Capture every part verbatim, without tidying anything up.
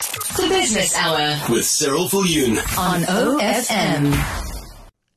The Business Hour with Cyril Fouyoun on O F M.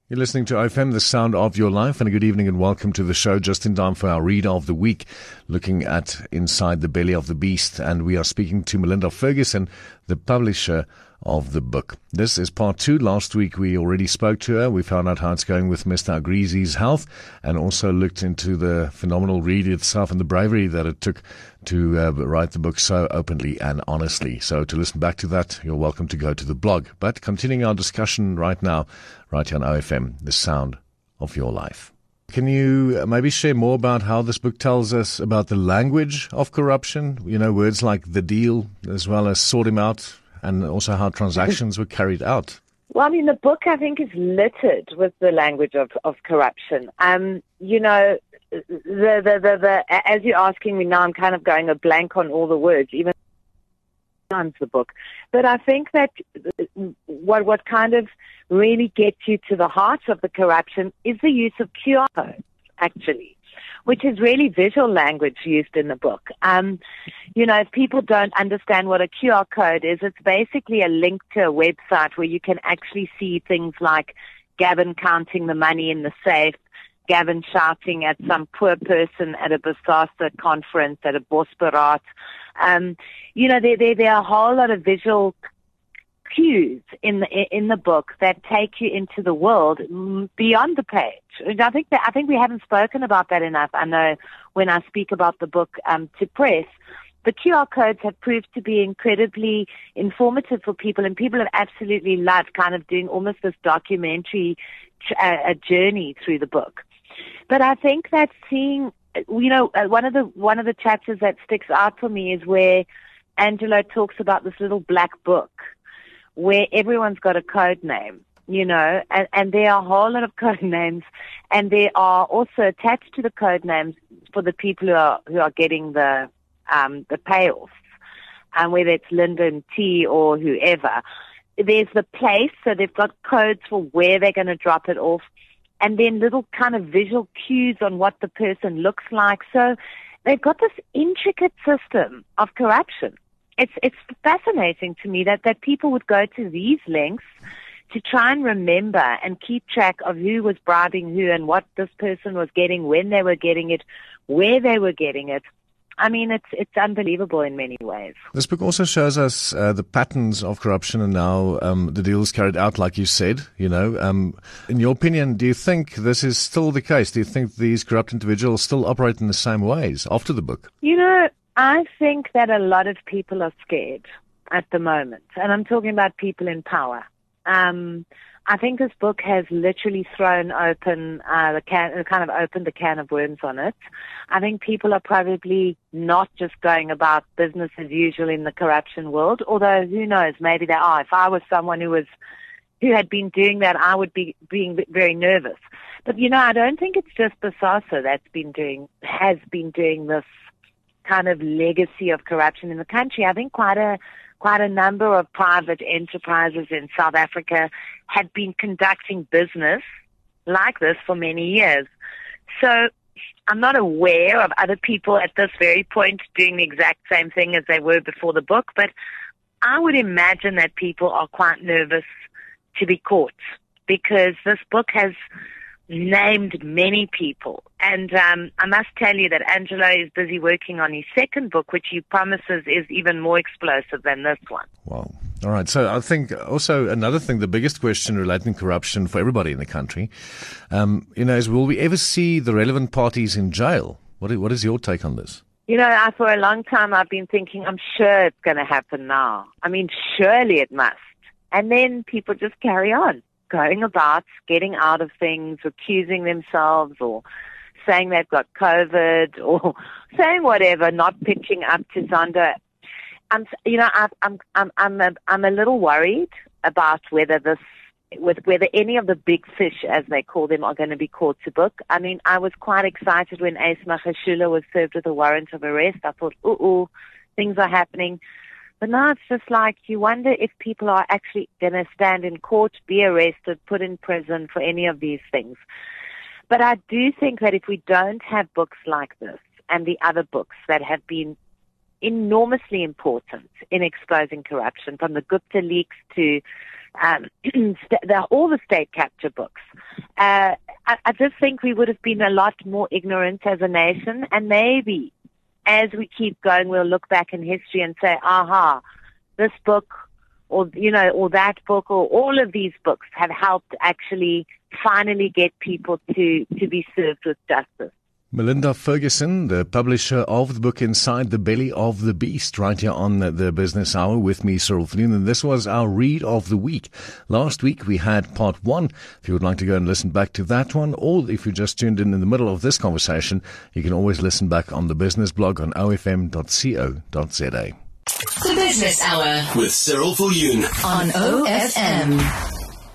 You're listening to O F M, the sound of your life, and good evening and welcome to the show just in time for our read of the week, looking at Inside the Belly of the Beast, and we are speaking to Melinda Ferguson, the publisher of the book. This is part two. Last week we already spoke to her. We found out how it's going with Mister Agrizzi's health and also looked into the phenomenal read itself and the bravery that it took to uh, write the book so openly and honestly. So to listen back to that, you're welcome to go to the blog. But continuing our discussion right now, right here on O F M, the sound of your life. Can you maybe share more about how this book tells us about the language of corruption? You know, words like the deal as well as sort him out, and also how transactions were carried out. Well, I mean, the book, I think, is littered with the language of, of corruption. Um, you know, the, the, the, the, as you're asking me now, I'm kind of going a blank on all the words, even times the book. But I think that what, what kind of really gets you to the heart of the corruption is the use of Q R codes, actually, which is really visual language used in the book. Um, you know, if people don't understand what a Q R code is, it's basically a link to a website where you can actually see things like Gavin counting the money in the safe, Gavin shouting at some poor person at a Bosasa conference, at a Bosparat. Um, you know, there, there, there are a whole lot of visual cues in the in the book that take you into the world beyond the page. And I think that I think we haven't spoken about that enough. I know when I speak about the book um, to press, the Q R codes have proved to be incredibly informative for people, and people have absolutely loved kind of doing almost this documentary uh, a journey through the book. But I think that seeing, you know, one of the one of the chapters that sticks out for me is where Angelo talks about this little black book where everyone's got a code name, you know, and, and there are a whole lot of code names, and there are also attached to the code names for the people who are who are getting the um, the payoffs, and um, whether it's Lyndon T or whoever. There's the place, so they've got codes for where they're going to drop it off, and then little kind of visual cues on what the person looks like. So they've got this intricate system of corruption. It's it's fascinating to me that, that people would go to these lengths to try and remember and keep track of who was bribing who and what this person was getting, when they were getting it, where they were getting it. I mean, it's it's unbelievable in many ways. This book also shows us uh, the patterns of corruption and now um, the deals carried out, like you said, you know. Um, in your opinion, do you think this is still the case? Do you think these corrupt individuals still operate in the same ways after the book? You know, I think that a lot of people are scared at the moment, and I'm talking about people in power. Um, I think this book has literally thrown open uh, the can, kind of opened a can of worms on it. I think people are probably not just going about business as usual in the corruption world, although who knows, maybe they are. If I was someone who was who had been doing that, I would be being very nervous. But you know, I don't think it's just Bosasa that's been doing has been doing this kind of legacy of corruption in the country. I think quite a quite a number of private enterprises in South Africa have been conducting business like this for many years. So I'm not aware of other people at this very point doing the exact same thing as they were before the book, but I would imagine that people are quite nervous to be caught because this book has named many people, and um, I must tell you that Angelo is busy working on his second book, which he promises is even more explosive than this one. Wow. All right. So I think also another thing, the biggest question relating to corruption for everybody in the country, um, you know, is will we ever see the relevant parties in jail? What What is your take on this? You know, I, for a long time I've been thinking, I'm sure it's going to happen now. I mean, surely it must. And then people just carry on going about getting out of things, accusing themselves or saying they've got COVID or saying whatever, not pitching up to Zondo. I'm, you know, I'm, I'm, I'm, a, I'm a little worried about whether this, with whether any of the big fish, as they call them, are going to be called to book. I mean, I was quite excited when Ace Mahashula was served with a warrant of arrest. I thought, ooh, ooh, things are happening. But now it's just like you wonder if people are actually going to stand in court, be arrested, put in prison for any of these things. But I do think that if we don't have books like this and the other books that have been enormously important in exposing corruption, from the Gupta leaks to um, the, all the state capture books. Uh, I, I just think we would have been a lot more ignorant as a nation, and maybe as we keep going, we'll look back in history and say, aha, this book or, you know, or that book or all of these books have helped actually finally get people to, to be served with justice. Melinda Ferguson, the publisher of the book Inside the Belly of the Beast, right here on the, the Business Hour with me, Cyril Fouyoun. And this was our read of the week. Last week we had part one. If you would like to go and listen back to that one, or if you just tuned in in the middle of this conversation, you can always listen back on the business blog on o f m dot co dot z a. The Business Hour with Cyril Fouyoun on O F M.